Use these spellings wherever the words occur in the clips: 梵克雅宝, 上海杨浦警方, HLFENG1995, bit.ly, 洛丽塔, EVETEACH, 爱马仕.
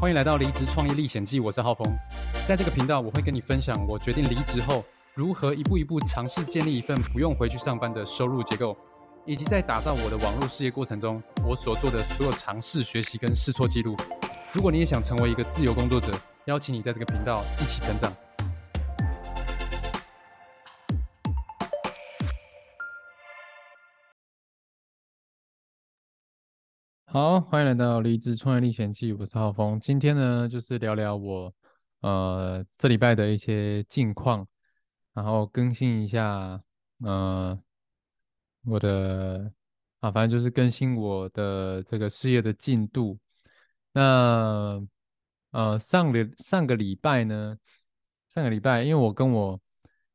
欢迎来到离职创业历险记，我是浩峰。在这个频道，我会跟你分享我决定离职后如何一步一步尝试建立一份不用回去上班的收入结构，以及在打造我的网络事业过程中我所做的所有尝试、学习跟试错记录。如果你也想成为一个自由工作者，邀请你在这个频道一起成长。好，欢迎来到离职创业历险记，我是浩峰。今天呢，就是聊聊我这礼拜的一些近况，然后更新一下我的反正就是更新我的这个事业的进度。那上个礼拜，因为我跟我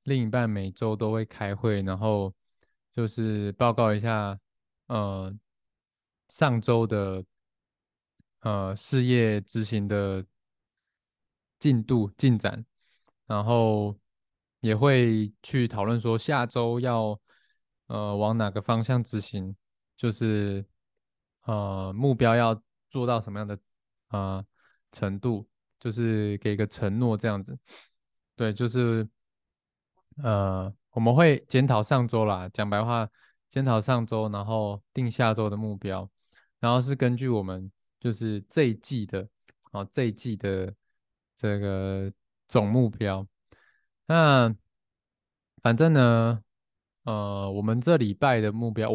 另一半每周都会开会，然后就是报告一下上周的事业执行的进展，然后也会去讨论说下周要往哪个方向执行，就是目标要做到什么样的程度，就是给一个承诺这样子。对，就是我们会检讨上周啦，讲白话检讨上周，然后定下周的目标，然后是根据我们就是这一季的这个总目标。那反正呢我这礼拜的目标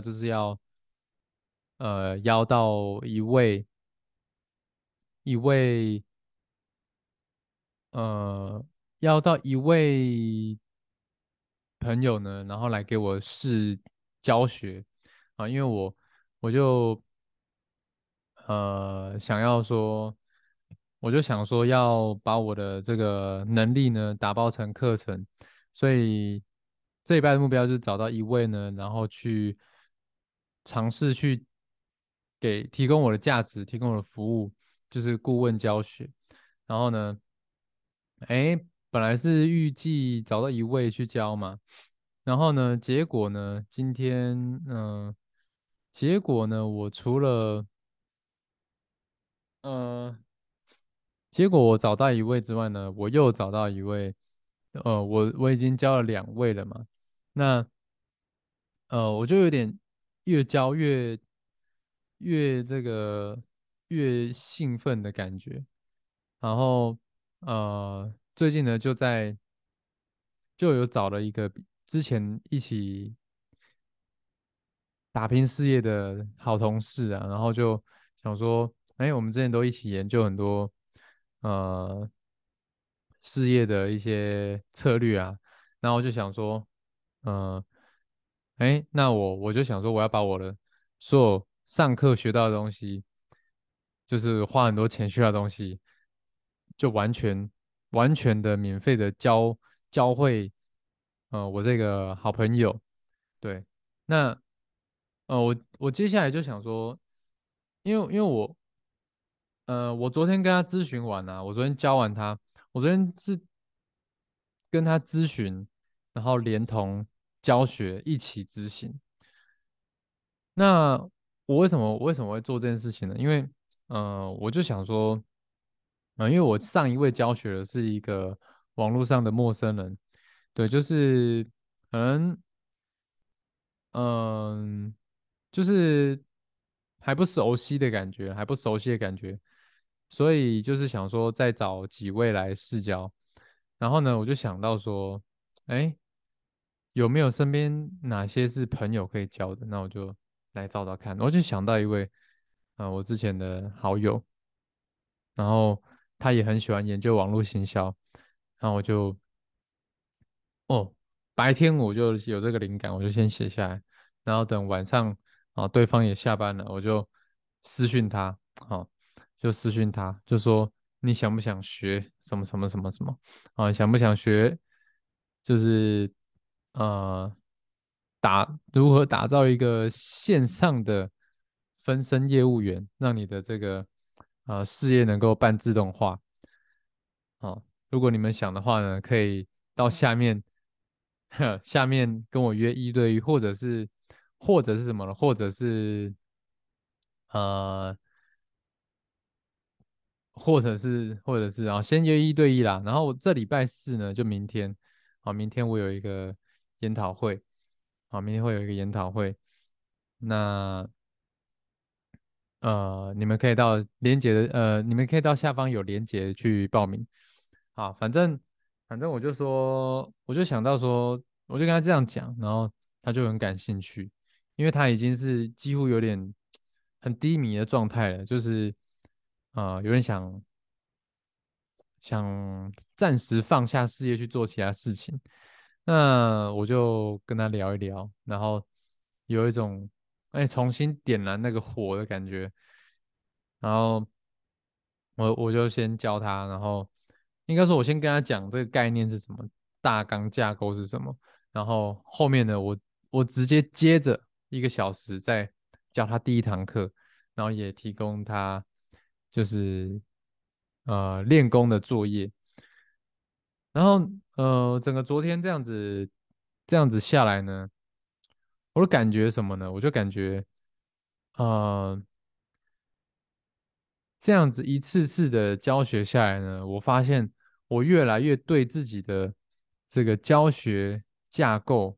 就是要邀到一位朋友呢，然后来给我试教学因为我就想说要把我的这个能力呢打包成课程，所以这一拜的目标就是找到一位呢，然后去尝试去提供我的价值，提供我的服务，就是顾问教学。然后呢本来是预计找到一位去教嘛，然后呢结果呢结果我找到一位之外呢，我又找到一位我已经教了两位了嘛。那我就有点越教越兴奋的感觉。然后最近呢就有找了一个之前一起打拼事业的好同事啊，然后就想说我们之前都一起研究很多事业的一些策略啊，然后就想说那我就想说我要把我的所有上课学到的东西，就是花很多钱学到的东西，就完全的免费的教会我这个好朋友。对，那我接下来就想说，因为我昨天跟他咨询完啊，我昨天教完他，我昨天是跟他咨询，然后连同教学一起执行。那我为什么会做这件事情呢？因为我就想说因为我上一位教学的是一个网络上的陌生人，对，就是可能就是还不熟悉的感觉，所以就是想说再找几位来试教。然后呢我就想到说有没有身边哪些是朋友可以教的，那我就来找找看。我就想到一位我之前的好友，然后他也很喜欢研究网络行销，然后我就白天我就有这个灵感，我就先写下来，然后等晚上对方也下班了，我就私讯他就说你想不想学什么什么什么什么想不想学就是如何打造一个线上的分身业务员，让你的这个事业能够半自动化。如果你们想的话呢，可以到下面跟我约一对一，或者是什么呢？或者是或者是然后先约一对一啦，然后我这礼拜四呢就明天，好，明天我有一个研讨会，好，明天会有一个研讨会，那你们可以到连结的你们可以到下方有连结去报名，好，反正我就说，我就想到说，我就跟他这样讲，然后他就很感兴趣，因为他已经是几乎有点很低迷的状态了，就是有点想暂时放下事业去做其他事情，那我就跟他聊一聊，然后有一种重新点燃那个火的感觉，然后我就先教他，然后应该说我先跟他讲这个概念是什么，大纲架构是什么，然后后面的我直接接着1个小时再教他第一堂课，然后也提供他就是练功的作业，然后整个昨天这样子下来呢，我的感觉什么呢？我就感觉这样子一次次的教学下来呢，我发现我越来越对自己的这个教学架构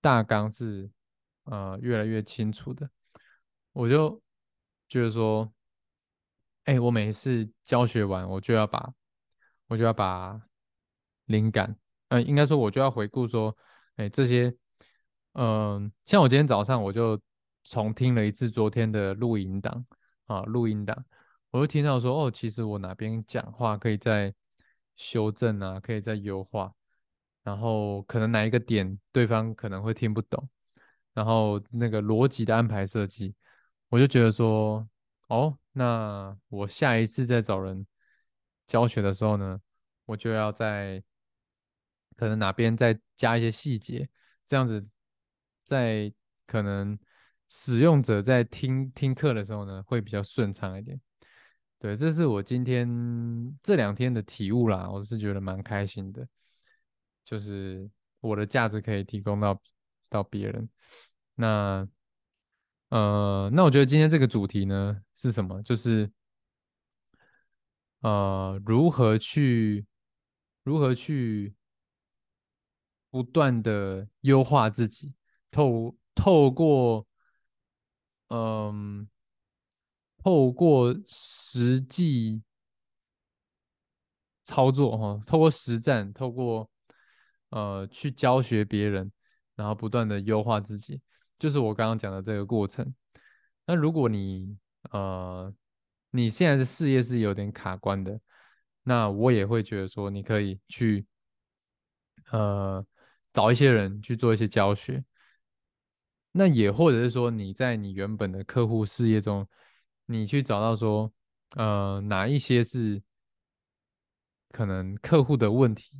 大纲是越来越清楚的。我就觉得说我每一次教学完我就要把灵感应该说我就要回顾说这些像我今天早上我就重听了一次昨天的录音档，我就听到说其实我哪边讲话可以再修正啊，可以再优化，然后可能哪一个点对方可能会听不懂，然后那个逻辑的安排设计，我就觉得说那我下一次再找人教学的时候呢，我就要在可能哪边再加一些细节，这样子在可能使用者在听课的时候呢会比较顺畅一点。对，这是我今天这2天的体悟啦，我是觉得蛮开心的，就是我的价值可以提供到别人。那我觉得今天这个主题呢是什么？就是如何去不断的优化自己，透过实际操作透过实战，透过去教学别人，然后不断的优化自己，就是我刚刚讲的这个过程。那如果你现在的事业是有点卡关的，那我也会觉得说你可以去找一些人去做一些教学，那也或者是说你在你原本的客户事业中，你去找到说哪一些是可能客户的问题，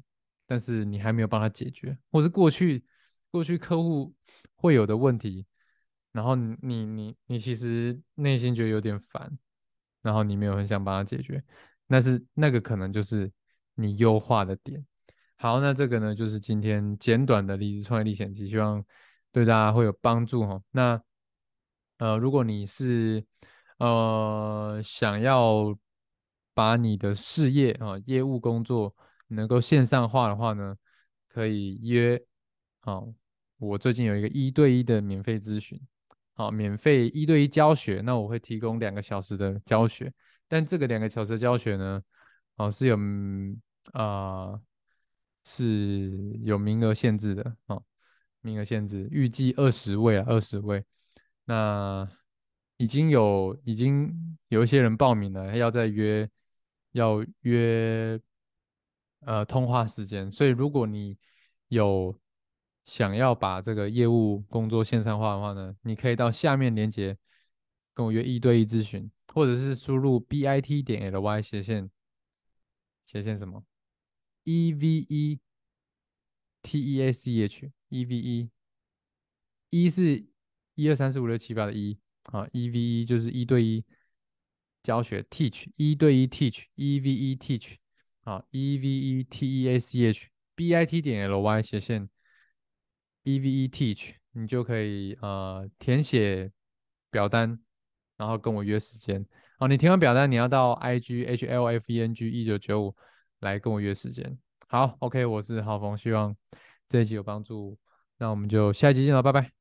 但是你还没有帮他解决，或是过去客户会有的问题，然后你其实内心觉得有点烦，然后你没有很想帮他解决，但是那个可能就是你优化的点。好，那这个呢就是今天简短的离职创业历险记，希望对大家会有帮助那如果你是想要把你的事业业务工作能够线上化的话呢，可以约我最近有一个1对1的免费咨询，免费1对1教学，那我会提供2个小时的教学，但这个2个小时的教学呢是有名额限制的名额限制预计20位，那已经有一些人报名了，要约通话时间，所以如果你有想要把这个业务工作线上化的话呢，你可以到下面连结跟我约1对1咨询，或者是输入 bit.ly 斜线什么 EVETEACH EVE E 是1234567的 E EVE 就是1对1教学 Teach 1对1 Teach EVE Teach EVETEACH bit.ly 斜线EVE Teach， 你就可以填写表单，然后跟我约时间哦，你填完表单你要到 IG HLFENG1995 来跟我约时间。好 OK， 我是浩峰，希望这一集有帮助，那我们就下一集见了，拜拜。